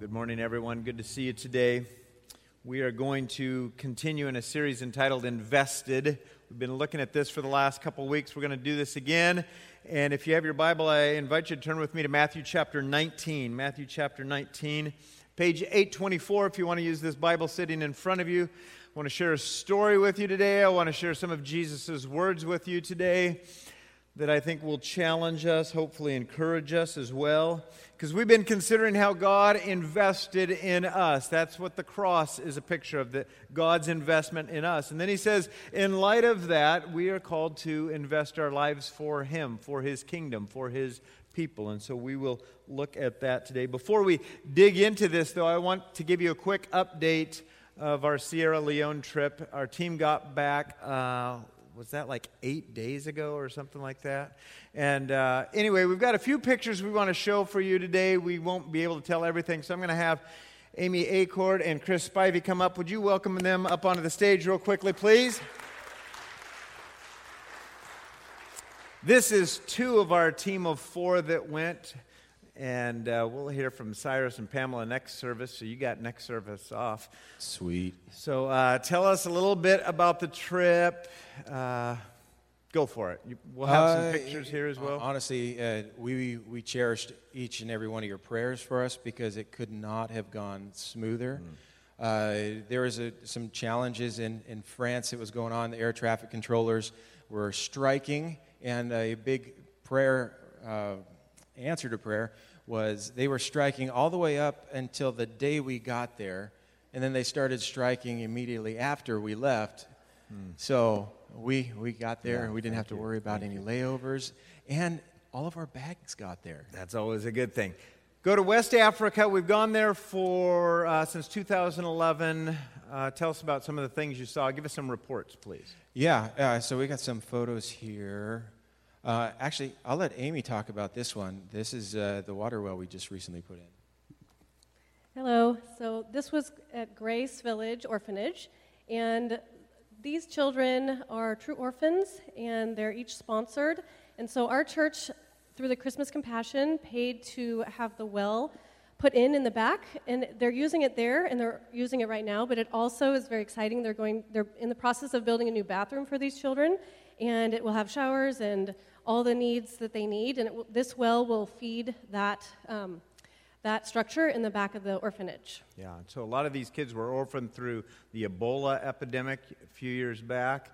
Good morning, everyone. Good to see you today. We are going to continue in a series entitled Invested. We've been looking at this for the last couple of weeks. We're going to do this again. And if you have your Bible, I invite you to turn with me to Matthew chapter 19. Matthew chapter 19, page 824 if you want to use this Bible sitting in front of you. I want to share a story with you today. I want to share some of Jesus' words with you today that I think will challenge us, hopefully encourage us as well, because we've been considering how God invested in us. That's what the cross is a picture of, God's investment in us. And then he says, in light of that, we are called to invest our lives for him, for his kingdom, for his people. And so we will look at that today. Before we dig into this, though, I want to give you a quick update of our Sierra Leone trip. Our team got back was that like 8 days ago or something like that? And anyway, we've got a few pictures we want to show for you today. We won't be able to tell everything, so I'm going to have Amy Acord and Chris Spivey come up. Would you welcome them up onto the stage real quickly, please? This is two of our team of four that went, and we'll hear from Cyrus and Pamela next service, so you got next service off. Sweet. So tell us a little bit about the trip. Go for it. We'll have some pictures here as well. Honestly, we cherished each and every one of your prayers for us because it could not have gone smoother. There was some challenges in France that was going on. The air traffic controllers were striking, and a big prayer answer to prayer was they were striking all the way up until the day we got there, and then they started striking immediately after we left. So we got there, and we didn't have to worry about any layovers, and all of our bags got there. That's always a good thing. Go to West Africa. We've gone there for since 2011. Tell us about some of the things you saw. Give us some reports, please. So we got some photos here. Actually, I'll let Amy talk about this one. This is the water well we just recently put in. Hello. So this was at Grace Village Orphanage, and these children are true orphans, and they're each sponsored. And so our church, through the Christmas Compassion, paid to have the well put in the back, and they're using it there, and they're using it right now, but it also is very exciting. They're in the process of building a new bathroom for these children, and it will have showers and all the needs that they need, and this well will feed that structure in the back of the orphanage. Yeah, so a lot of these kids were orphaned through the Ebola epidemic a few years back,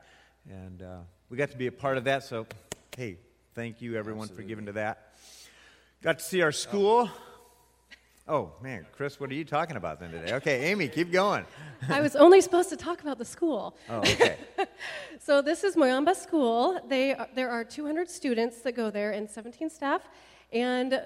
and we got to be a part of that, so hey, thank you everyone for giving to that. Got to see our school. Oh, man, Chris, what are you talking about then today? Okay, Amy, keep going. I was only supposed to talk about the school. Oh, okay. So this is Moyamba School. There are 200 students that go there and 17 staff, and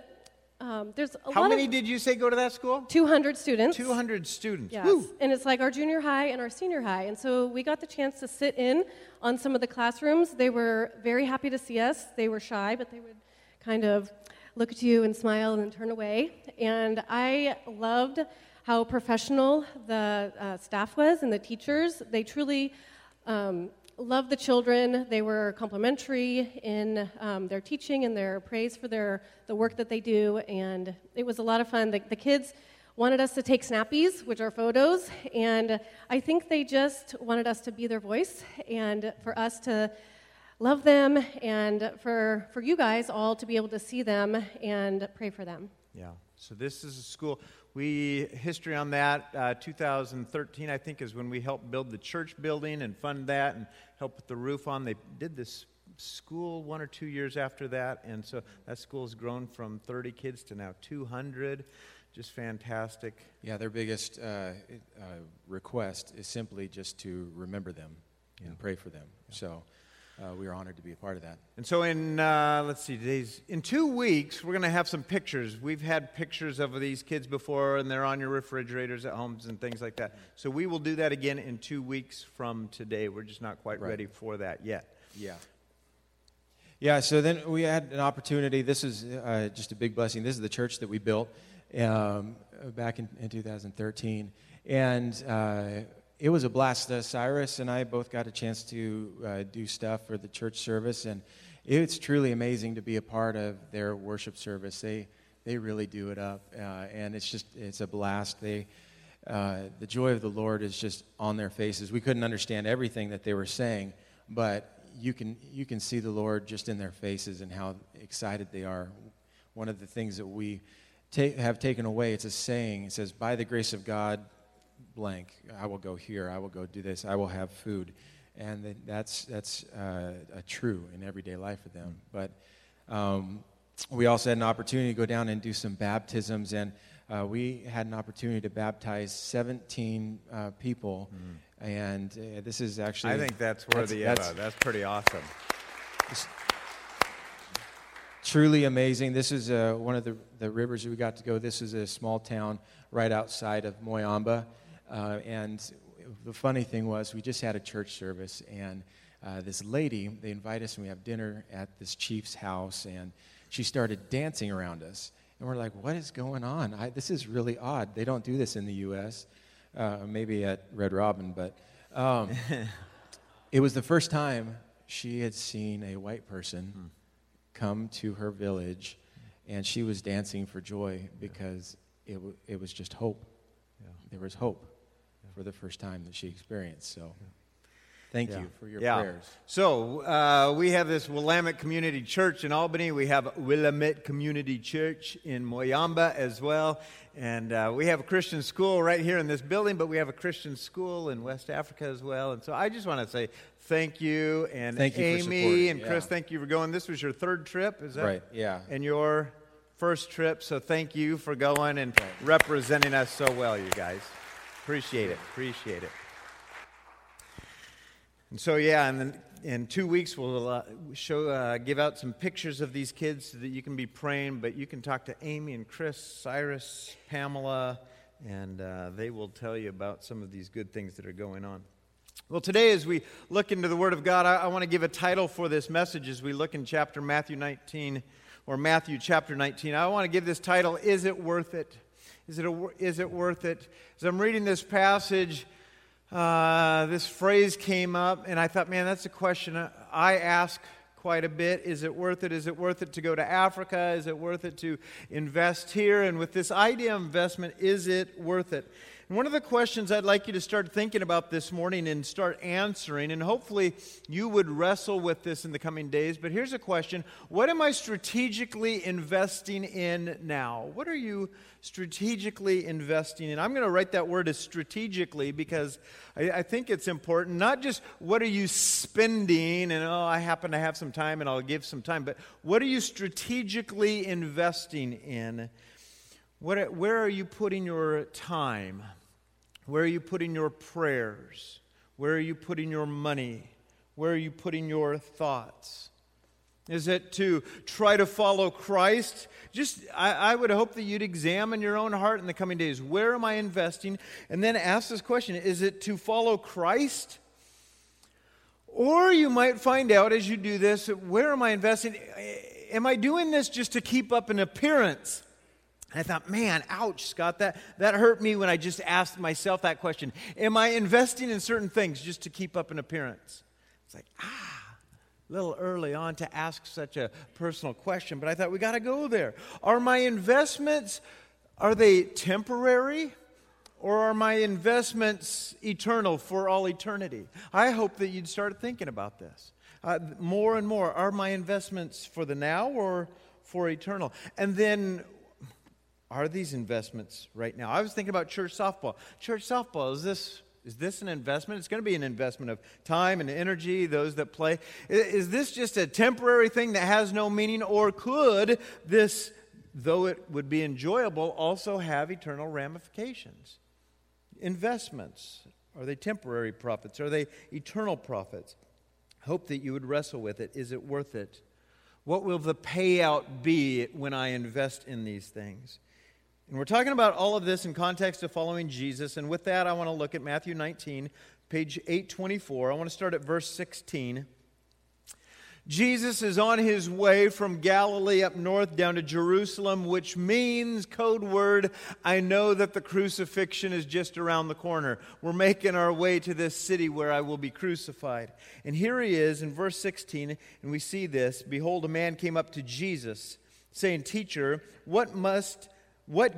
there's a lot of... How many did you say go to that school? 200 students. 200 students. Yes. Woo. And it's like our junior high and our senior high, and so we got the chance to sit in on some of the classrooms. They were very happy to see us. They were shy, but they would kind of look at you and smile and then turn away. And I loved how professional the staff was and the teachers. They truly loved the children. They were complimentary in their teaching and their praise for the work that they do. And it was a lot of fun. The kids wanted us to take snappies, which are photos. And I think they just wanted us to be their voice and for us to love them, and for you guys all to be able to see them and pray for them. Yeah, so this is a school. History on that, 2013, I think, is when we helped build the church building and fund that and help put the roof on. They did this school 1 or 2 years after that, and so that school's grown from 30 kids to now 200. Just fantastic. Yeah, their biggest request is simply just to remember them and pray for them. Yeah. So... we are honored to be a part of that. And so in 2 weeks, we're going to have some pictures. We've had pictures of these kids before, and they're on your refrigerators at homes and things like that. So we will do that again in 2 weeks from today. We're just not quite ready for that yet. Yeah. Yeah, so then we had an opportunity. This is just a big blessing. This is the church that we built back in 2013. And... it was a blast. Cyrus and I both got a chance to do stuff for the church service, and it's truly amazing to be a part of their worship service. They they really do it up, and it's a blast. The joy of the Lord is just on their faces. We couldn't understand everything that they were saying, but you can see the Lord just in their faces and how excited they are. One of the things that we have taken away, it's a saying. It says, by the grace of God, blank, I will go here, I will go do this, I will have food. And that's true in everyday life for them. But we also had an opportunity to go down and do some baptisms, and we had an opportunity to baptize 17 people, and this is actually... I think that's worthy of it. That's pretty awesome. Truly amazing. This is one of the rivers we got to go. This is a small town right outside of Moyamba, and the funny thing was we just had a church service, and this lady, they invite us, and we have dinner at this chief's house, and she started dancing around us. And we're like, what is going on? This is really odd. They don't do this in the U.S., maybe at Red Robin. But it was the first time she had seen a white person come to her village, and she was dancing for joy because it was just hope. Yeah. There was hope for the first time that she experienced. So thank you for your prayers. So we have this Willamette Community Church in Albany. We have Willamette Community Church in Moyamba as well. And we have a Christian school right here in this building, but we have a Christian school in West Africa as well. And so I just want to say thank you. And thank you, Amy and Chris, thank you for going. This was your third trip, is that right? Yeah. And your first trip. So thank you for going and representing us so well, you guys. Appreciate it. Appreciate it. And so, and then in 2 weeks we'll give out some pictures of these kids so that you can be praying, but you can talk to Amy and Chris, Cyrus, Pamela, and they will tell you about some of these good things that are going on. Well, today as we look into the Word of God, I want to give a title for this message as we look in Matthew chapter 19. I want to give this title, Is It Worth It? Is it worth it? As I'm reading this passage, this phrase came up, and I thought, man, that's a question I ask quite a bit. Is it worth it? Is it worth it to go to Africa? Is it worth it to invest here? And with this idea of investment, is it worth it? And one of the questions I'd like you to start thinking about this morning and start answering, and hopefully you would wrestle with this in the coming days, but here's a question. What am I strategically investing in now? What are you strategically investing in? I'm going to write that word as strategically because I think it's important. Not just what are you spending and, I happen to have some time and I'll give some time, but what are you strategically investing in? Where are you putting your time? Where are you putting your prayers? Where are you putting your money? Where are you putting your thoughts? Is it to try to follow Christ? I would hope that you'd examine your own heart in the coming days. Where am I investing? And then ask this question, is it to follow Christ? Or you might find out as you do this, where am I investing? Am I doing this just to keep up an appearance? And I thought, man, ouch, Scott, that hurt me when I just asked myself that question. Am I investing in certain things just to keep up an appearance? It's like, a little early on to ask such a personal question, but I thought we got to go there. Are my investments, are they temporary, or are my investments eternal for all eternity? I hope that you'd start thinking about this more and more. Are my investments for the now or for eternal? And then, are these investments right now? I was thinking about church softball. Church softball, is this an investment? It's going to be an investment of time and energy, those that play. Is this just a temporary thing that has no meaning, or could this, though it would be enjoyable, also have eternal ramifications? Investments, are they temporary profits? Are they eternal profits? Hope that you would wrestle with it. Is it worth it? What will the payout be when I invest in these things? And we're talking about all of this in context of following Jesus. And with that, I want to look at Matthew 19, page 824. I want to start at verse 16. Jesus is on his way from Galilee up north down to Jerusalem, which means, code word, I know that the crucifixion is just around the corner. We're making our way to this city where I will be crucified. And here he is in verse 16, and we see this. Behold, a man came up to Jesus saying, "Teacher, what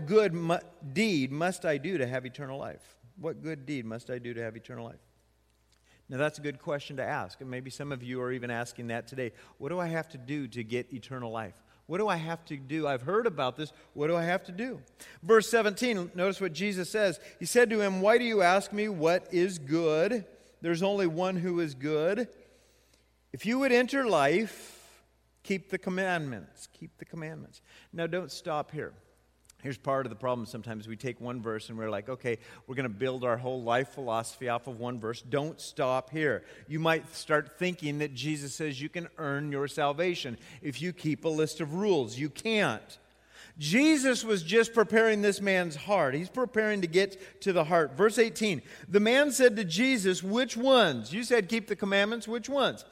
good deed must I do to have eternal life? What good deed must I do to have eternal life?" Now, that's a good question to ask, and maybe some of you are even asking that today. What do I have to do to get eternal life? What do I have to do? I've heard about this. What do I have to do? Verse 17, notice what Jesus says. He said to him, "Why do you ask me what is good? There's only one who is good. If you would enter life, keep the commandments." Keep the commandments. Now, don't stop here. Here's part of the problem sometimes. We take one verse and we're like, okay, we're going to build our whole life philosophy off of one verse. Don't stop here. You might start thinking that Jesus says you can earn your salvation if you keep a list of rules. You can't. Jesus was just preparing this man's heart. He's preparing to get to the heart. Verse 18, the man said to Jesus, "Which ones? You said keep the commandments. Which ones?"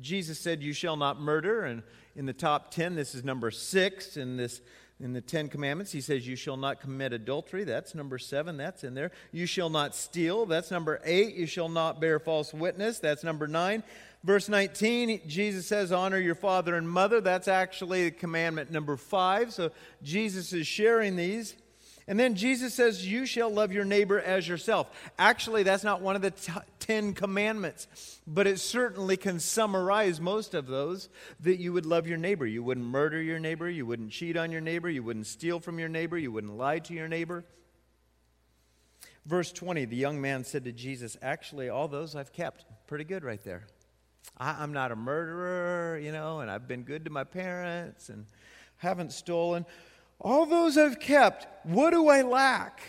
Jesus said, "You shall not murder." And in the top 10, this is number 6 in this. In the 10 Commandments, he says, "You shall not commit adultery." That's number 7. That's in there. "You shall not steal." That's number 8. "You shall not bear false witness." That's number 9. Verse 19, Jesus says, "Honor your father and mother." That's actually commandment number 5. So Jesus is sharing these. And then Jesus says, "You shall love your neighbor as yourself." Actually, that's not one of the 10 commandments, but it certainly can summarize most of those, that you would love your neighbor. You wouldn't murder your neighbor. You wouldn't cheat on your neighbor. You wouldn't steal from your neighbor. You wouldn't lie to your neighbor. Verse 20, the young man said to Jesus, "Actually, all those I've kept pretty good right there. I'm not a murderer, and I've been good to my parents and haven't stolen. All those I've kept, what do I lack?"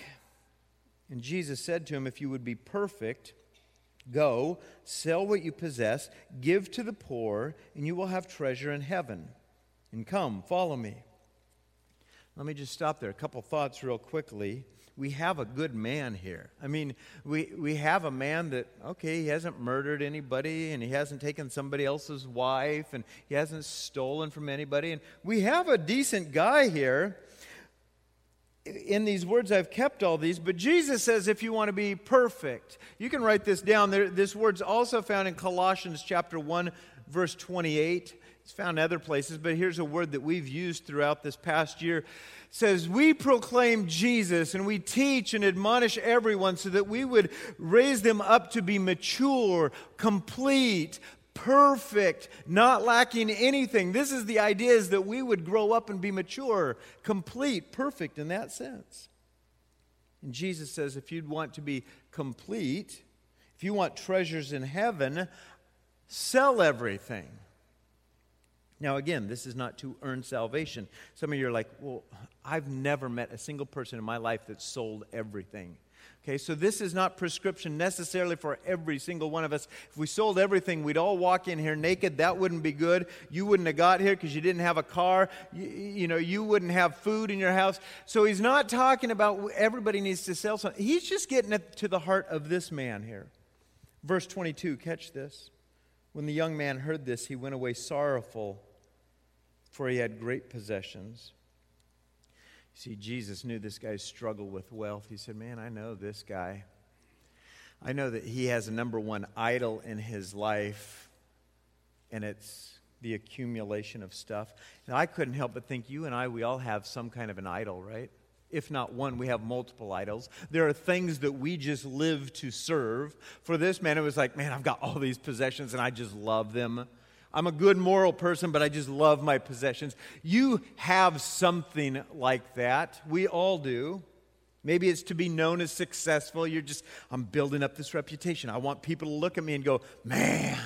And Jesus said to him, "If you would be perfect, go, sell what you possess, give to the poor, and you will have treasure in heaven. And come, follow me." Let me just stop there. A couple thoughts real quickly. We have a good man here. I mean, we have a man that, okay, he hasn't murdered anybody, and he hasn't taken somebody else's wife, and he hasn't stolen from anybody. And we have a decent guy here. In these words, "I've kept all these," but Jesus says, if you want to be perfect, you can write this down. This word's also found in Colossians chapter 1, verse 28. It's found in other places, but here's a word that we've used throughout this past year. It says, we proclaim Jesus, and we teach and admonish everyone so that we would raise them up to be mature, complete, perfect, not lacking anything. This is the idea, is that we would grow up and be mature, complete, perfect in that sense. And Jesus says, if you'd want to be complete, if you want treasures in heaven, sell everything. Now, again, this is not to earn salvation. Some of you are like, well, I've never met a single person in my life that sold everything. Okay, so this is not prescription necessarily for every single one of us. If we sold everything, we'd all walk in here naked. That wouldn't be good. You wouldn't have got here because you didn't have a car. You wouldn't have food in your house. So he's not talking about everybody needs to sell something. He's just getting to the heart of this man here. Verse 22, catch this. When the young man heard this, he went away sorrowful, for he had great possessions. You see, Jesus knew this guy's struggle with wealth. He said, man, I know this guy. I know that he has a number one idol in his life, and it's the accumulation of stuff. Now, I couldn't help but think you and I, we all have some kind of an idol, right? If not one, we have multiple idols. There are things that we just live to serve. For this man, it was like, man, I've got all these possessions and I just love them. I'm a good moral person, but I just love my possessions. You have something like that. We all do. Maybe it's to be known as successful. You're just, I'm building up this reputation. I want people to look at me and go, man,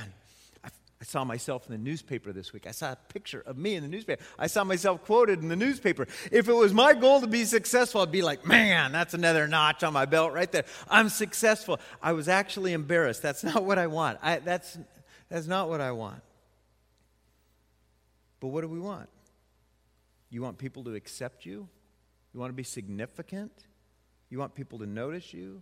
I saw myself in the newspaper this week. I saw a picture of me in the newspaper. I saw myself quoted in the newspaper. If it was my goal to be successful, I'd be like, man, that's another notch on my belt right there. I'm successful. I was actually embarrassed. That's not what I want. That's not what I want. But what do we want? You want people to accept you? You want to be significant? You want people to notice you?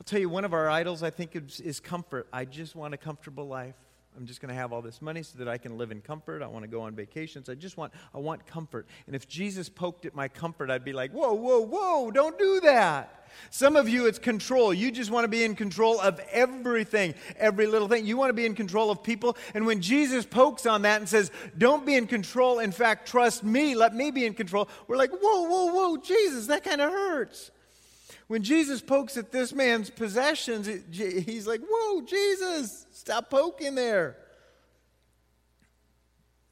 I'll tell you, one of our idols, I think, is comfort. I just want a comfortable life. I'm just going to have all this money so that I can live in comfort. I want to go on vacations. I want comfort. And if Jesus poked at my comfort, I'd be like, whoa, whoa, whoa, don't do that. Some of you, it's control. You just want to be in control of everything, every little thing. You want to be in control of people. And when Jesus pokes on that and says, don't be in control. In fact, trust me. Let me be in control. We're like, whoa, whoa, whoa, Jesus, that kind of hurts. When Jesus pokes at this man's possessions, he's like, whoa, Jesus, stop poking there.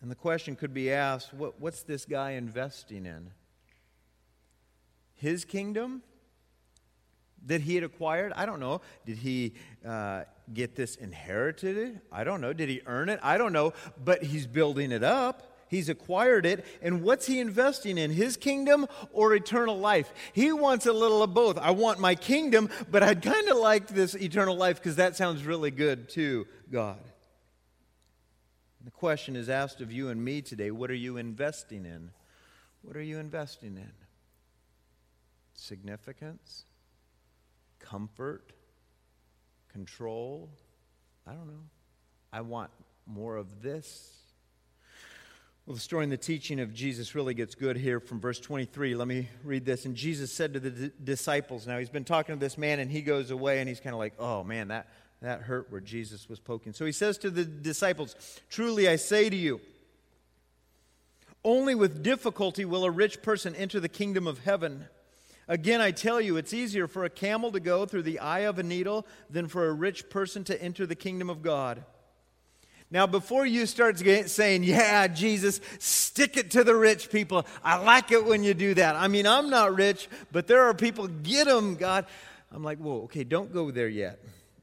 And the question could be asked, what's this guy investing in? His kingdom that he had acquired? I don't know. Did he get this inherited? I don't know. Did he earn it? I don't know. But he's building it up. He's acquired it. And what's he investing in? His kingdom or eternal life? He wants a little of both. I want my kingdom, but I'd kind of like this eternal life because that sounds really good to God. And the question is asked of you and me today, what are you investing in? What are you investing in? Significance? Comfort? Control? I don't know. I want more of this. Well, the story and the teaching of Jesus really gets good here from verse 23. Let me read this. And Jesus said to the disciples, now he's been talking to this man and he goes away and he's kind of like, oh man, that hurt where Jesus was poking. So he says to the disciples, truly I say to you, only with difficulty will a rich person enter the kingdom of heaven. Again, I tell you, it's easier for a camel to go through the eye of a needle than for a rich person to enter the kingdom of God. Now, before you start saying, yeah, Jesus, stick it to the rich people. I like it when you do that. I mean, I'm not rich, but there are people, get them, God. I'm like, whoa, okay, don't go there yet.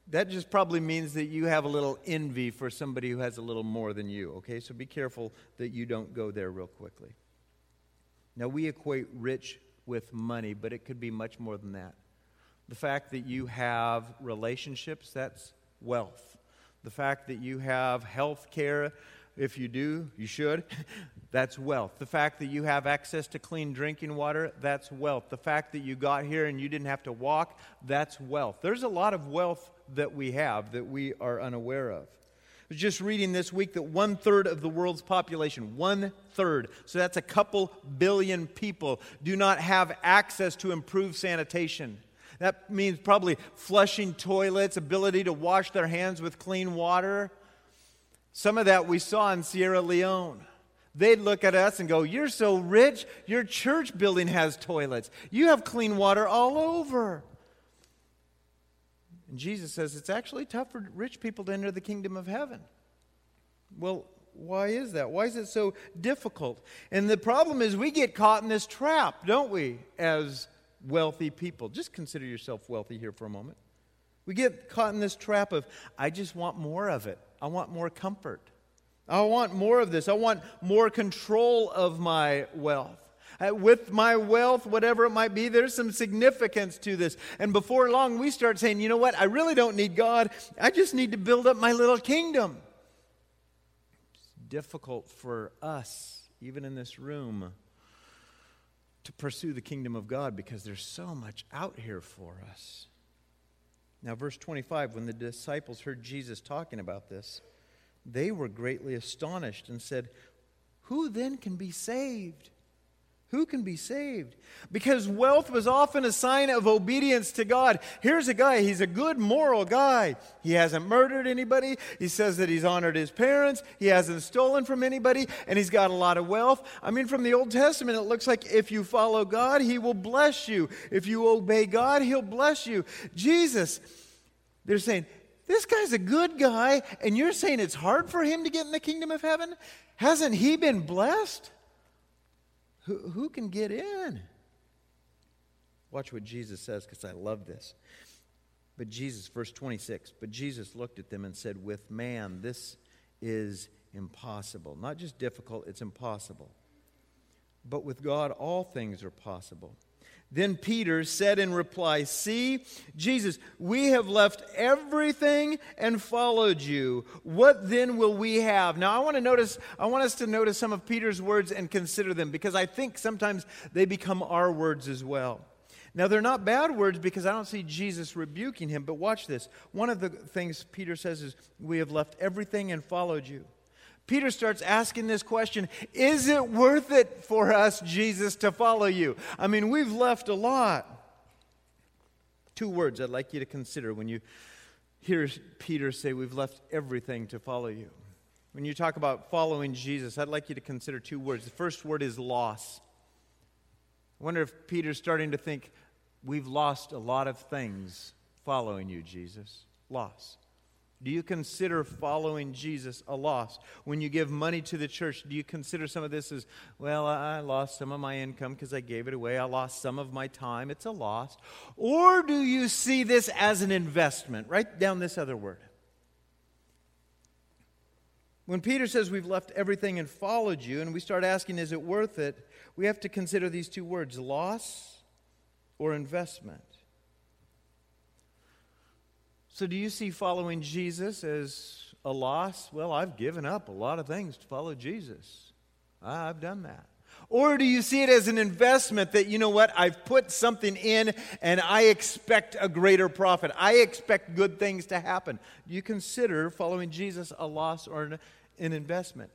That just probably means that you have a little envy for somebody who has a little more than you, okay? So be careful that you don't go there real quickly. Now, we equate rich with money, but it could be much more than that. The fact that you have relationships, that's wealth. The fact that you have health care, if you do, you should, that's wealth. The fact that you have access to clean drinking water, that's wealth. The fact that you got here and you didn't have to walk, that's wealth. There's a lot of wealth that we have that we are unaware of. I was just reading this week that 1/3 of the world's population, 1/3, so that's a couple billion people, do not have access to improved sanitation. That means probably flushing toilets, ability to wash their hands with clean water. Some of that we saw in Sierra Leone. They'd look at us and go, you're so rich, your church building has toilets. You have clean water all over. And Jesus says it's actually tough for rich people to enter the kingdom of heaven. Well, why is that? Why is it so difficult? And the problem is we get caught in this trap, don't we, as wealthy people. Just consider yourself wealthy here for a moment. We get caught in this trap of, I just want more of it. I want more comfort. I want more of this. I want more control of my wealth. With my wealth, whatever it might be, there's some significance to this. And before long, we start saying, you know what? I really don't need God. I just need to build up my little kingdom. It's difficult for us, even in this room, to pursue the kingdom of God because there's so much out here for us. Now, verse 25, when the disciples heard Jesus talking about this, they were greatly astonished and said, who then can be saved? Who can be saved? Because wealth was often a sign of obedience to God. Here's a guy, he's a good moral guy. He hasn't murdered anybody. He says that he's honored his parents. He hasn't stolen from anybody. And he's got a lot of wealth. I mean, from the Old Testament, it looks like if you follow God, he will bless you. If you obey God, he'll bless you. Jesus, they're saying, this guy's a good guy, and you're saying it's hard for him to get in the kingdom of heaven? Hasn't he been blessed? Who can get in? Watch what Jesus says, because I love this. But Jesus, verse 26, but Jesus looked at them and said, with man, this is impossible. Not just difficult, it's impossible. But with God, all things are possible. Then Peter said in reply, see, Jesus, we have left everything and followed you. What then will we have? Now, I want us to notice some of Peter's words and consider them, because I think sometimes they become our words as well. Now, they're not bad words because I don't see Jesus rebuking him, but watch this. One of the things Peter says is, we have left everything and followed you. Peter starts asking this question, is it worth it for us, Jesus, to follow you? I mean, we've left a lot. Two words I'd like you to consider when you hear Peter say, we've left everything to follow you. When you talk about following Jesus, I'd like you to consider two words. The first word is loss. I wonder if Peter's starting to think, we've lost a lot of things following you, Jesus. Loss. Do you consider following Jesus a loss? When you give money to the church, do you consider some of this as, well, I lost some of my income because I gave it away. I lost some of my time. It's a loss. Or do you see this as an investment? Write down this other word. When Peter says we've left everything and followed you, and we start asking, is it worth it? We have to consider these two words, loss or investment. So do you see following Jesus as a loss? Well, I've given up a lot of things to follow Jesus. I've done that. Or do you see it as an investment that, you know what, I've put something in and I expect a greater profit. I expect good things to happen. Do you consider following Jesus a loss or an investment?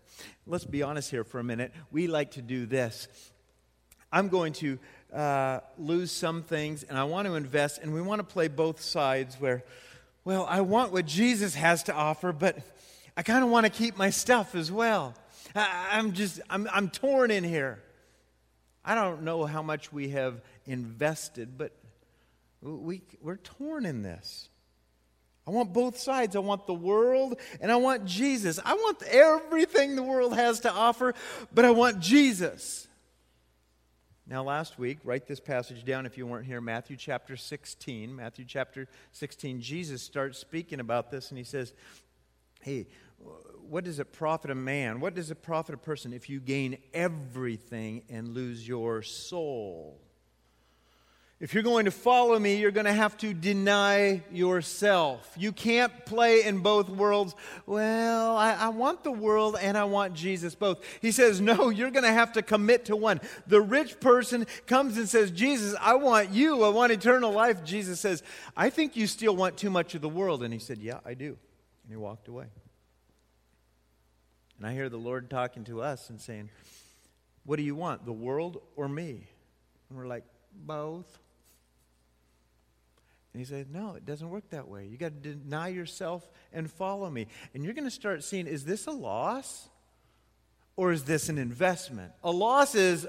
Let's be honest here for a minute. We like to do this. I'm going to lose some things and I want to invest, and we want to play both sides where, well, I want what Jesus has to offer, but I kind of want to keep my stuff as well. I'm torn in here. I don't know how much we have invested, but we're torn in this. I want both sides. I want the world, and I want Jesus. I want everything the world has to offer, but I want Jesus. Now, last week, write this passage down if you weren't here, Matthew chapter 16. Matthew chapter 16, Jesus starts speaking about this, and he says, hey, what does it profit a man? What does it profit a person if you gain everything and lose your soul? If you're going to follow me, you're going to have to deny yourself. You can't play in both worlds. Well, I want the world and I want Jesus both. He says, no, you're going to have to commit to one. The rich person comes and says, Jesus, I want you. I want eternal life. Jesus says, I think you still want too much of the world. And he said, yeah, I do. And he walked away. And I hear the Lord talking to us and saying, what do you want, the world or me? And we're like, both. And he said, no, it doesn't work that way. You got to deny yourself and follow me. And you're going to start seeing, is this a loss or is this an investment? A loss is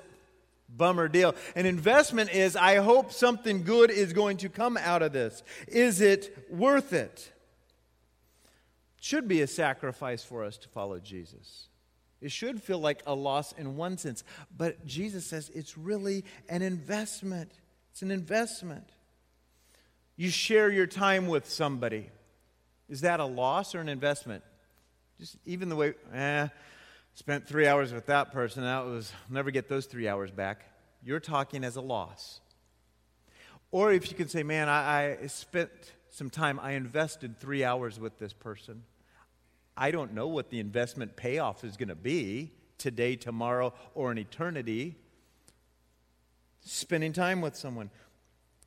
bummer deal. An investment is, I hope something good is going to come out of this. Is it worth it? Should be a sacrifice for us to follow Jesus. It should feel like a loss in one sense, but Jesus says it's really an investment. It's an investment. You share your time with somebody. Is that a loss or an investment? Just even the way, spent 3 hours with that person, that was, I'll never get those 3 hours back. You're talking as a loss. Or if you can say, man, I spent some time, I invested 3 hours with this person. I don't know what the investment payoff is going to be today, tomorrow, or an eternity. Spending time with someone.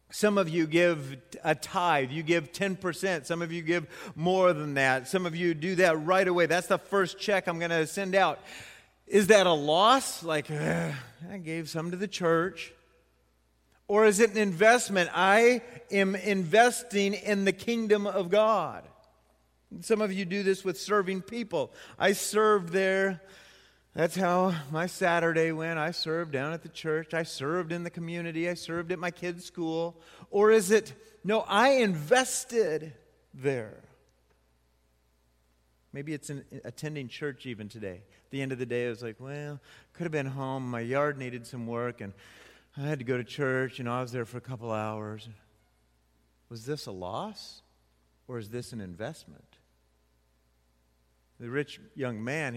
Some of you give a tithe. You give 10%. Some of you give more than that. Some of you do that right away. That's the first check I'm going to send out. Is that a loss? Like, I gave some to the church. Or is it an investment? I am investing in the kingdom of God. Some of you do this with serving people. I served there. That's how my Saturday went. I served down at the church. I served in the community. I served at my kids' school. Or is it, no, I invested there. Maybe it's in attending church even today. At the end of the day, I was like, well, could have been home. My yard needed some work, and I had to go to church. I was there for a couple hours. Was this a loss, or is this an investment? The rich young man,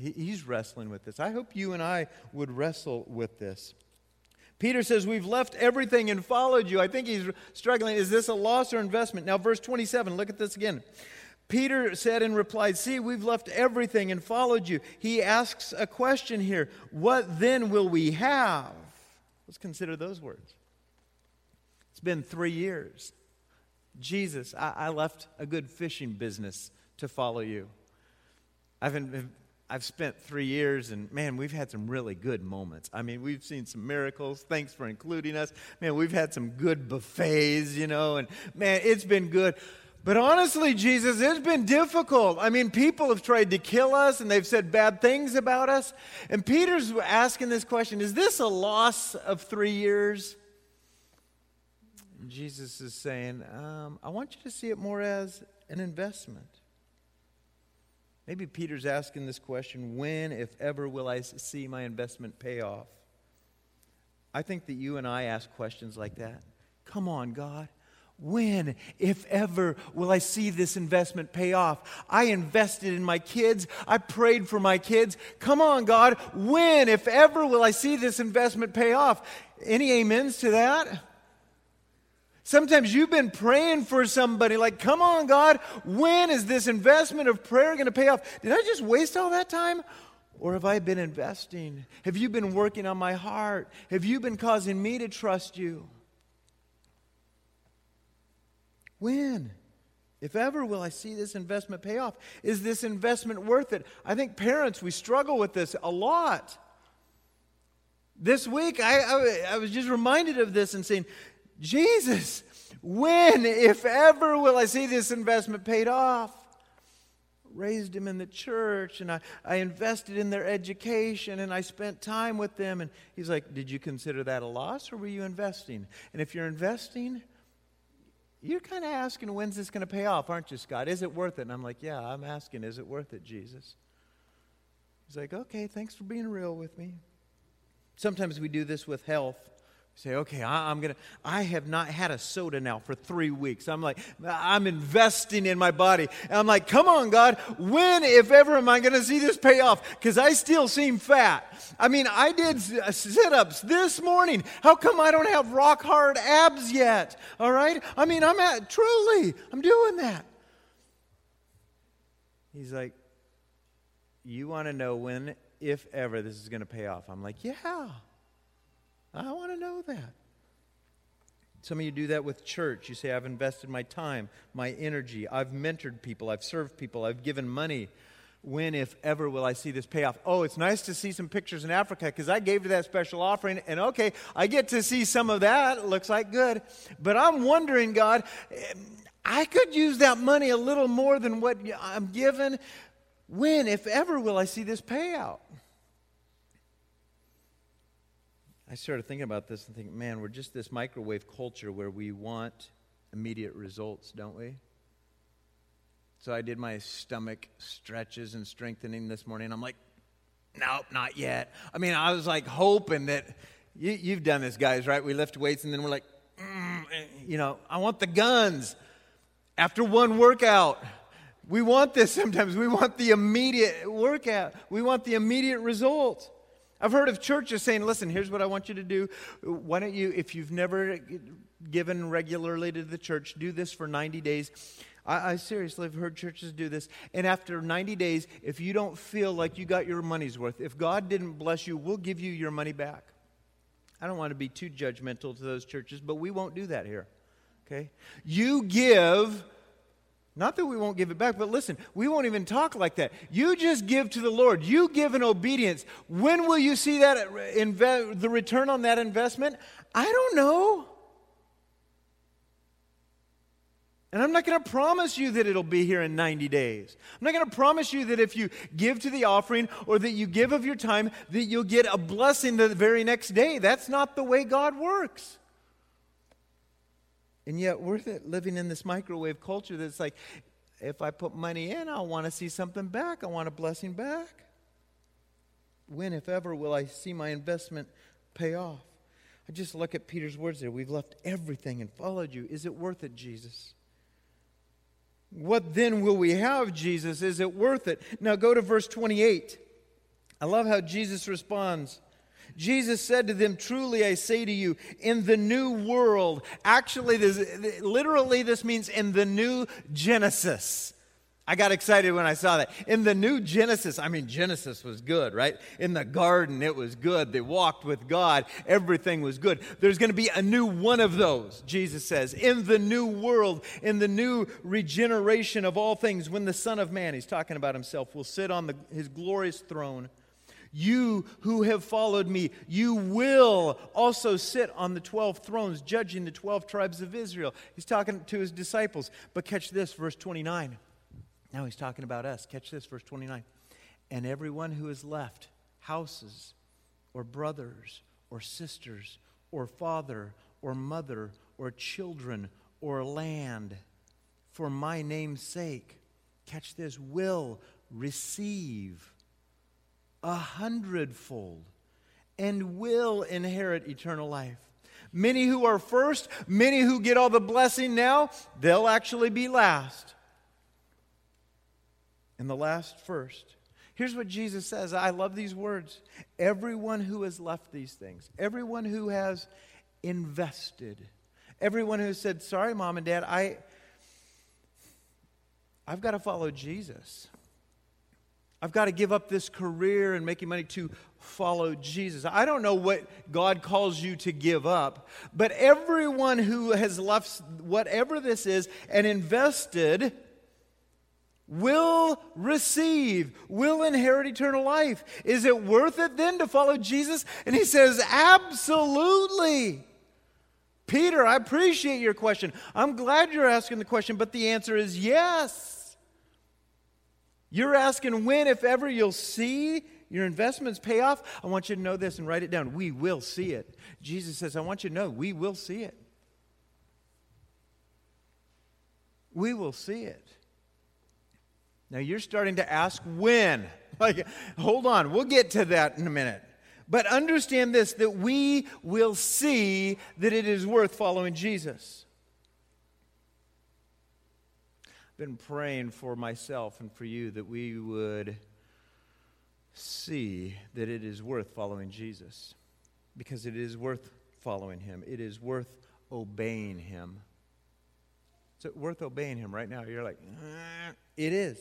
he's wrestling with this. I hope you and I would wrestle with this. Peter says, we've left everything and followed you. I think he's struggling. Is this a loss or investment? Now, verse 27, look at this again. Peter said and replied, see, we've left everything and followed you. He asks a question here. What then will we have? Let's consider those words. It's been 3 years. Jesus, I left a good fishing business to follow you. I've I've spent 3 years, and man, we've had some really good moments. I mean, we've seen some miracles. Thanks for including us. Man, we've had some good buffets, you know, and man, it's been good. But honestly, Jesus, it's been difficult. I mean, people have tried to kill us, and they've said bad things about us. And Peter's asking this question, is this a loss of 3 years? And Jesus is saying, I want you to see it more as an investment. Maybe Peter's asking this question, when, if ever, will I see my investment pay off? I think that you and I ask questions like that. Come on, God. When, if ever, will I see this investment pay off? I invested in my kids. I prayed for my kids. Come on, God. When, if ever, will I see this investment pay off? Any amens to that? Sometimes you've been praying for somebody like, come on, God, when is this investment of prayer going to pay off? Did I just waste all that time? Or have I been investing? Have you been working on my heart? Have you been causing me to trust you? When, if ever, will I see this investment pay off? Is this investment worth it? I think parents, we struggle with this a lot. This week, I was just reminded of this and saying, Jesus, when, if ever, will I see this investment paid off? Raised him in the church, and I invested in their education, and I spent time with them. And he's like, did you consider that a loss, or were you investing? And if you're investing, you're kind of asking, when's this going to pay off, aren't you, Scott? Is it worth it? And I'm like, yeah, I'm asking, is it worth it, Jesus? He's like, okay, thanks for being real with me. Sometimes we do this with health. Say, okay, I have not had a soda now for 3 weeks. I'm like, I'm investing in my body. And I'm like, come on, God, when, if ever, am I going to see this pay off? Because I still seem fat. I mean, I did sit-ups this morning. How come I don't have rock-hard abs yet? All right? I mean, I'm doing that. He's like, you want to know when, if ever, this is going to pay off? I'm like, yeah. I want to know that. Some of you do that with church. You say, I've invested my time, my energy. I've mentored people. I've served people. I've given money. When, if ever, will I see this payoff? Oh, it's nice to see some pictures in Africa because I gave to that special offering. And okay, I get to see some of that. It looks like good. But I'm wondering, God, I could use that money a little more than what I'm given. When, if ever, will I see this payout? I started thinking about this and thinking, man, we're just this microwave culture where we want immediate results, don't we? So I did my stomach stretches and strengthening this morning. I'm like, nope, not yet. I mean, I was like hoping that, you've done this, guys, right? We lift weights and then we're like, you know, I want the guns after one workout. We want this sometimes. We want the immediate workout. We want the immediate result. I've heard of churches saying, listen, here's what I want you to do. Why don't you, if you've never given regularly to the church, do this for 90 days. I seriously have heard churches do this. And after 90 days, if you don't feel like you got your money's worth, if God didn't bless you, we'll give you your money back. I don't want to be too judgmental to those churches, but we won't do that here. Okay? You give. Not that we won't give it back, but listen, we won't even talk like that. You just give to the Lord. You give in obedience. When will you see that the return on that investment? I don't know. And I'm not going to promise you that it'll be here in 90 days. I'm not going to promise you that if you give to the offering or that you give of your time, that you'll get a blessing the very next day. That's not the way God works. And yet, we're living in this microwave culture that's like, if I put money in, I want to see something back. I want a blessing back. When, if ever, will I see my investment pay off? I just look at Peter's words there. We've left everything and followed you. Is it worth it, Jesus? What then will we have, Jesus? Is it worth it? Now go to verse 28. I love how Jesus responds. Jesus said to them, truly I say to you, in the new world, actually, literally this means in the new Genesis. I got excited when I saw that. In the new Genesis, I mean, Genesis was good, right? In the garden, it was good. They walked with God. Everything was good. There's going to be a new one of those, Jesus says. In the new world, in the new regeneration of all things, when the Son of Man, he's talking about himself, will sit on his glorious throne, you who have followed me, you will also sit on the 12 thrones, judging the 12 tribes of Israel. He's talking to his disciples. But catch this, verse 29. Now he's talking about us. Catch this, verse 29. And everyone who is left, houses, or brothers, or sisters, or father, or mother, or children, or land, for my name's sake, catch this, will receive 100-fold and will inherit eternal life. Many who are first, many who get all the blessing now, they'll actually be last. And the last first. Here's what Jesus says. I love these words. Everyone who has left these things, everyone who has invested, everyone who said, sorry, Mom and Dad, I've got to follow Jesus. I've got to give up this career and making money to follow Jesus. I don't know what God calls you to give up, but everyone who has left whatever this is and invested will receive, will inherit eternal life. Is it worth it then to follow Jesus? And he says, absolutely. Peter, I appreciate your question. I'm glad you're asking the question, but the answer is yes. You're asking when, if ever, you'll see your investments pay off. I want you to know this and write it down. We will see it. Jesus says, I want you to know we will see it. We will see it. Now, you're starting to ask when. Like, hold on, we'll get to that in a minute. But understand this, that we will see that it is worth following Jesus. I've been praying for myself and for you that we would see that it is worth following Jesus. Because it is worth following Him. It is worth obeying Him. Is it worth obeying Him right now? You're like, it is.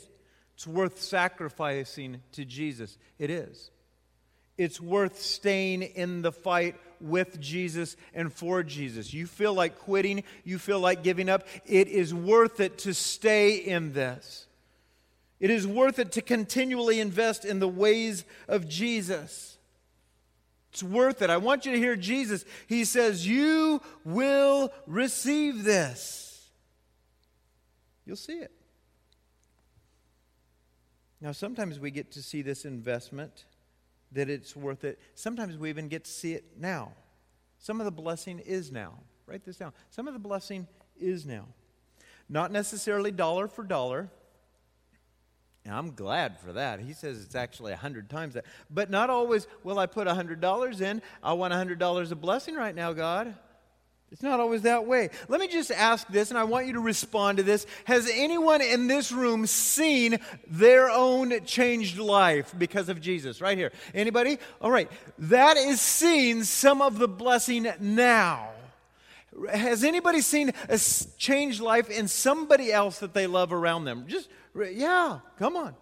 It's worth sacrificing to Jesus. It is. It's worth staying in the fight with Jesus and for Jesus. You feel like quitting. You feel like giving up. It is worth it to stay in this. It is worth it to continually invest in the ways of Jesus. It's worth it. I want you to hear Jesus. He says, you will receive this. You'll see it. Now, sometimes we get to see this investment, that it's worth it. Sometimes we even get to see it now. Some of the blessing is now. Write this down. Some of the blessing is now. Not necessarily dollar for dollar. And I'm glad for that. He says it's actually 100 times that. But not always, well, I put $100 in. I want $100 of blessing right now, God. It's not always that way. Let me just ask this, and I want you to respond to this. Has anyone in this room seen their own changed life because of Jesus? Right here. Anybody? All right. That is seeing some of the blessing now. Has anybody seen a changed life in somebody else that they love around them? Just, yeah, come on.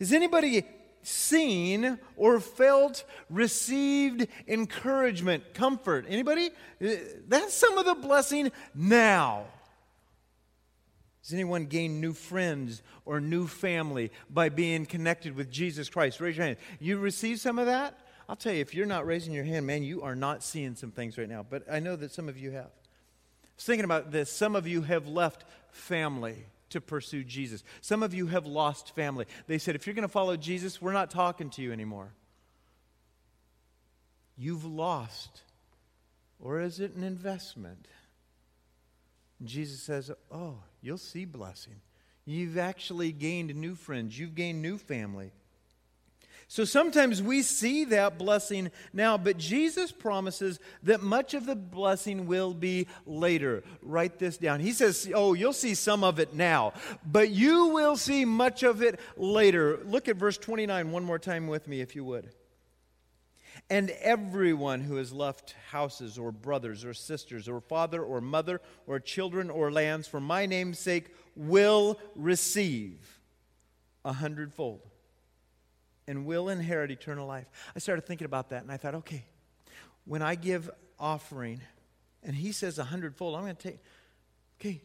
Has anybody seen or felt, received encouragement, comfort? Anybody? That's some of the blessing now. Does anyone gain new friends or new family by being connected with Jesus Christ? Raise your hand. You receive some of that? I'll tell you, if you're not raising your hand, man, you are not seeing some things right now. But I know that some of you have. I was thinking about this. Some of you have left family to pursue Jesus. Some of you have lost family. They said, if you're going to follow Jesus, we're not talking to you anymore. You've lost. Or is it an investment? And Jesus says, oh, you'll see blessing. You've actually gained new friends. You've gained new family. So sometimes we see that blessing now, but Jesus promises that much of the blessing will be later. Write this down. He says, oh, you'll see some of it now, but you will see much of it later. Look at verse 29 one more time with me, if you would. And everyone who has left houses or brothers or sisters or father or mother or children or lands for my name's sake will receive 100-fold and will inherit eternal life. I started thinking about that, and I thought, okay, when I give offering and he says 100-fold, I'm going to take, okay,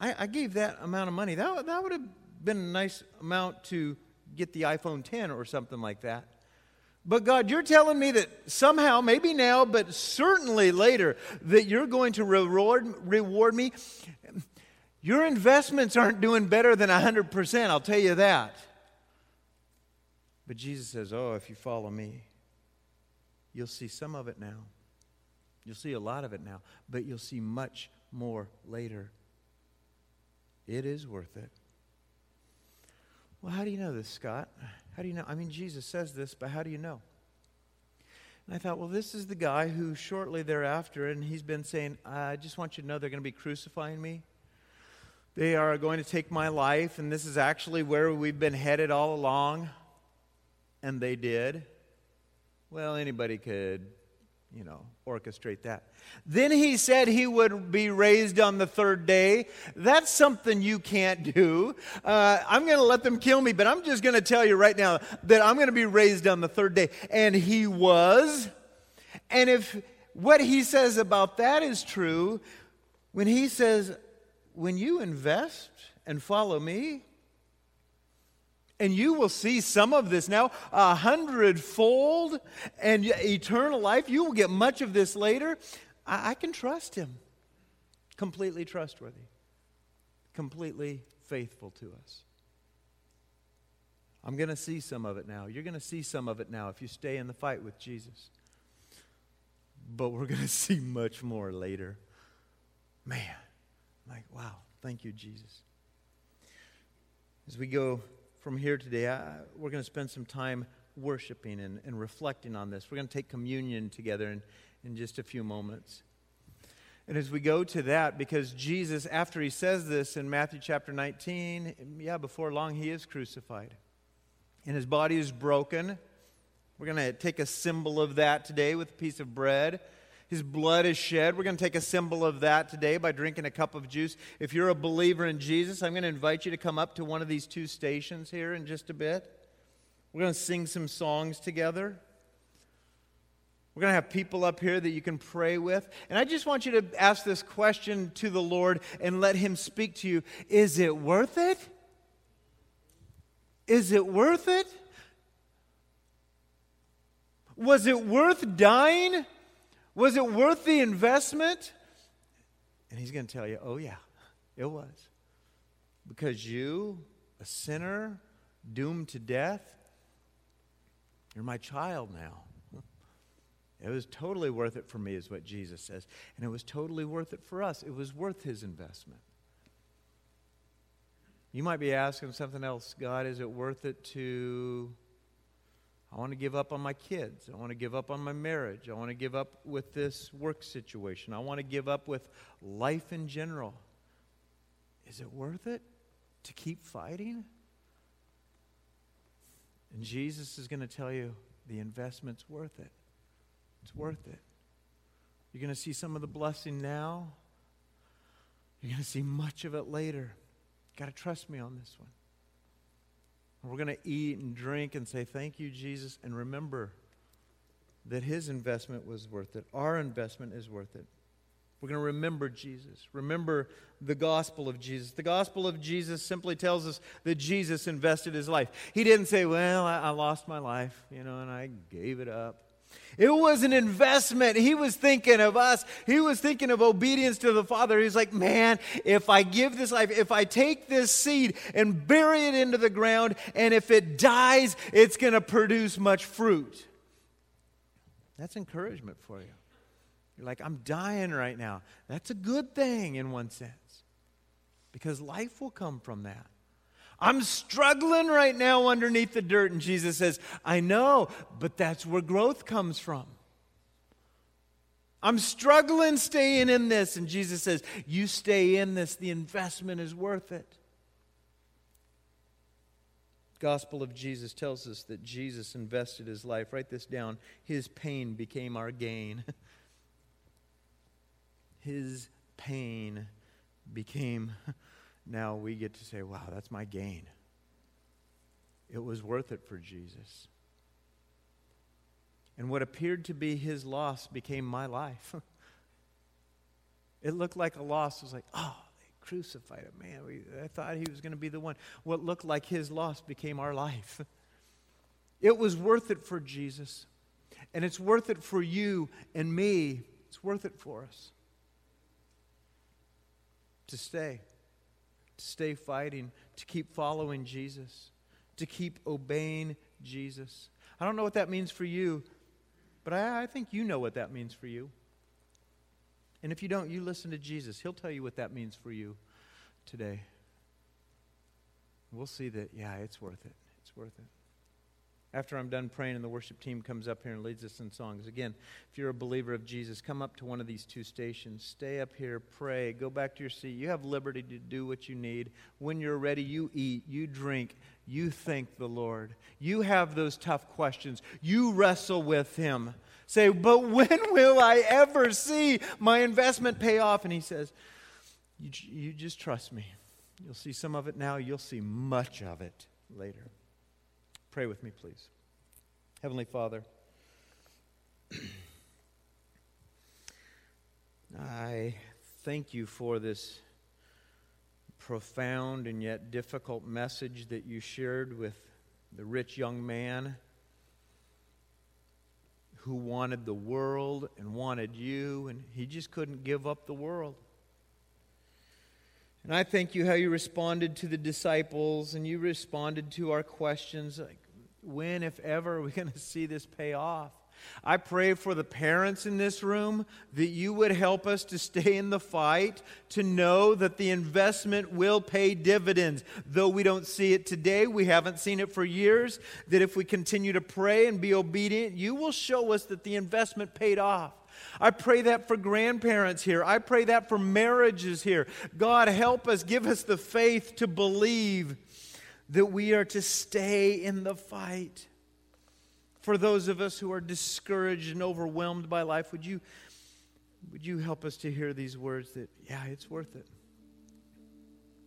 I gave that amount of money. That would have been a nice amount to get the iPhone 10 or something like that. But God, you're telling me that somehow, maybe now, but certainly later, that you're going to reward me. Your investments aren't doing better than 100%, I'll tell you that. But Jesus says, oh, if you follow me, you'll see some of it now. You'll see a lot of it now, but you'll see much more later. It is worth it. Well, how do you know this, Scott? How do you know? I mean, Jesus says this, but how do you know? And I thought, well, this is the guy who shortly thereafter, and he's been saying, I just want you to know they're going to be crucifying me. They are going to take my life, and this is actually where we've been headed all along. And they did. Well, anybody could, orchestrate that. Then he said he would be raised on the third day. That's something you can't do. I'm going to let them kill me, but I'm just going to tell you right now that I'm going to be raised on the third day. And he was. And if what he says about that is true, when he says, when you invest and follow me, and you will see some of this now, 100-fold and eternal life. You will get much of this later. I can trust him. Completely trustworthy. Completely faithful to us. I'm going to see some of it now. You're going to see some of it now if you stay in the fight with Jesus. But we're going to see much more later. Man, I'm like, wow, thank you, Jesus. As we go from here today, we're going to spend some time worshiping and reflecting on this. We're going to take communion together in just a few moments. And as we go to that, because Jesus, after he says this in Matthew chapter 19, before long he is crucified. And his body is broken. We're going to take a symbol of that today with a piece of bread. His blood is shed. We're going to take a symbol of that today by drinking a cup of juice. If you're a believer in Jesus, I'm going to invite you to come up to one of these two stations here in just a bit. We're going to sing some songs together. We're going to have people up here that you can pray with. And I just want you to ask this question to the Lord and let him speak to you. Is it worth it? Is it worth it? Was it worth dying? Was it worth the investment? And he's going to tell you, oh yeah, it was. Because you, a sinner, doomed to death, you're my child now. It was totally worth it for me is what Jesus says. And it was totally worth it for us. It was worth his investment. You might be asking something else. God, is it worth it to... I want to give up on my kids. I want to give up on my marriage. I want to give up with this work situation. I want to give up with life in general. Is it worth it to keep fighting? And Jesus is going to tell you the investment's worth it. It's worth it. You're going to see some of the blessing now. You're going to see much of it later. You've got to trust me on this one. We're going to eat and drink and say, thank you, Jesus, and remember that his investment was worth it. Our investment is worth it. We're going to remember Jesus. Remember the gospel of Jesus. The gospel of Jesus simply tells us that Jesus invested his life. He didn't say, well, I lost my life, and I gave it up. It was an investment. He was thinking of us. He was thinking of obedience to the Father. He's like, man, if I give this life, if I take this seed and bury it into the ground, and if it dies, it's going to produce much fruit. That's encouragement for you. You're like, I'm dying right now. That's a good thing in one sense, because life will come from that. I'm struggling right now underneath the dirt. And Jesus says, I know, but that's where growth comes from. I'm struggling staying in this. And Jesus says, you stay in this. The investment is worth it. Gospel of Jesus tells us that Jesus invested his life. Write this down. His pain became our gain. His pain became, now we get to say, wow, that's my gain. It was worth it for Jesus. And what appeared to be his loss became my life. It looked like a loss. It was like, oh, they crucified him. Man, I thought he was going to be the one. What looked like his loss became our life. It was worth it for Jesus. And it's worth it for you and me. It's worth it for us to stay fighting, to keep following Jesus, to keep obeying Jesus. I don't know what that means for you, but I think you know what that means for you. And if you don't, you listen to Jesus. He'll tell you what that means for you today. We'll see that, yeah, it's worth it. It's worth it. After I'm done praying and the worship team comes up here and leads us in songs. Again, if you're a believer of Jesus, come up to one of these two stations. Stay up here, pray, go back to your seat. You have liberty to do what you need. When you're ready, you eat, you drink, you thank the Lord. You have those tough questions. You wrestle with Him. Say, but when will I ever see my investment pay off? And He says, you just trust me. You'll see some of it now. You'll see much of it later. Pray with me, please. Heavenly Father, I thank you for this profound and yet difficult message that you shared with the rich young man who wanted the world and wanted you, and he just couldn't give up the world. And I thank you how you responded to the disciples and you responded to our questions like, when, if ever, are we going to see this pay off? I pray for the parents in this room that you would help us to stay in the fight, to know that the investment will pay dividends. Though we don't see it today, we haven't seen it for years, that if we continue to pray and be obedient, you will show us that the investment paid off. I pray that for grandparents here. I pray that for marriages here. God, help us, give us the faith to believe that we are to stay in the fight. For those of us who are discouraged and overwhelmed by life, would you help us to hear these words that, yeah, it's worth it.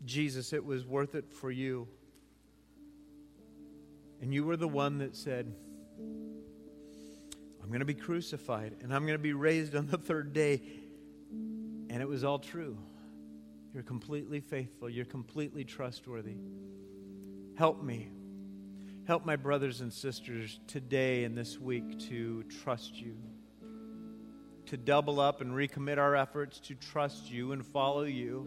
Jesus, it was worth it for you. And you were the one that said, I'm going to be crucified, and I'm going to be raised on the third day. And it was all true. You're completely faithful. You're completely trustworthy. Help me. Help my brothers and sisters today and this week to trust you, to double up and recommit our efforts to trust you and follow you,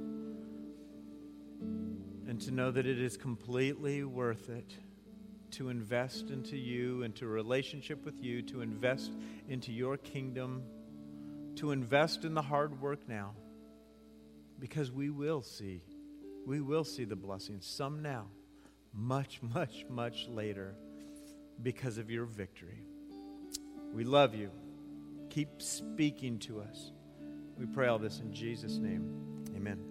and to know that it is completely worth it. To invest into you, into a relationship with you, to invest into your kingdom, to invest in the hard work now, because we will see the blessings, some now, much, much, much later, because of your victory. We love you. Keep speaking to us. We pray all this in Jesus' name. Amen.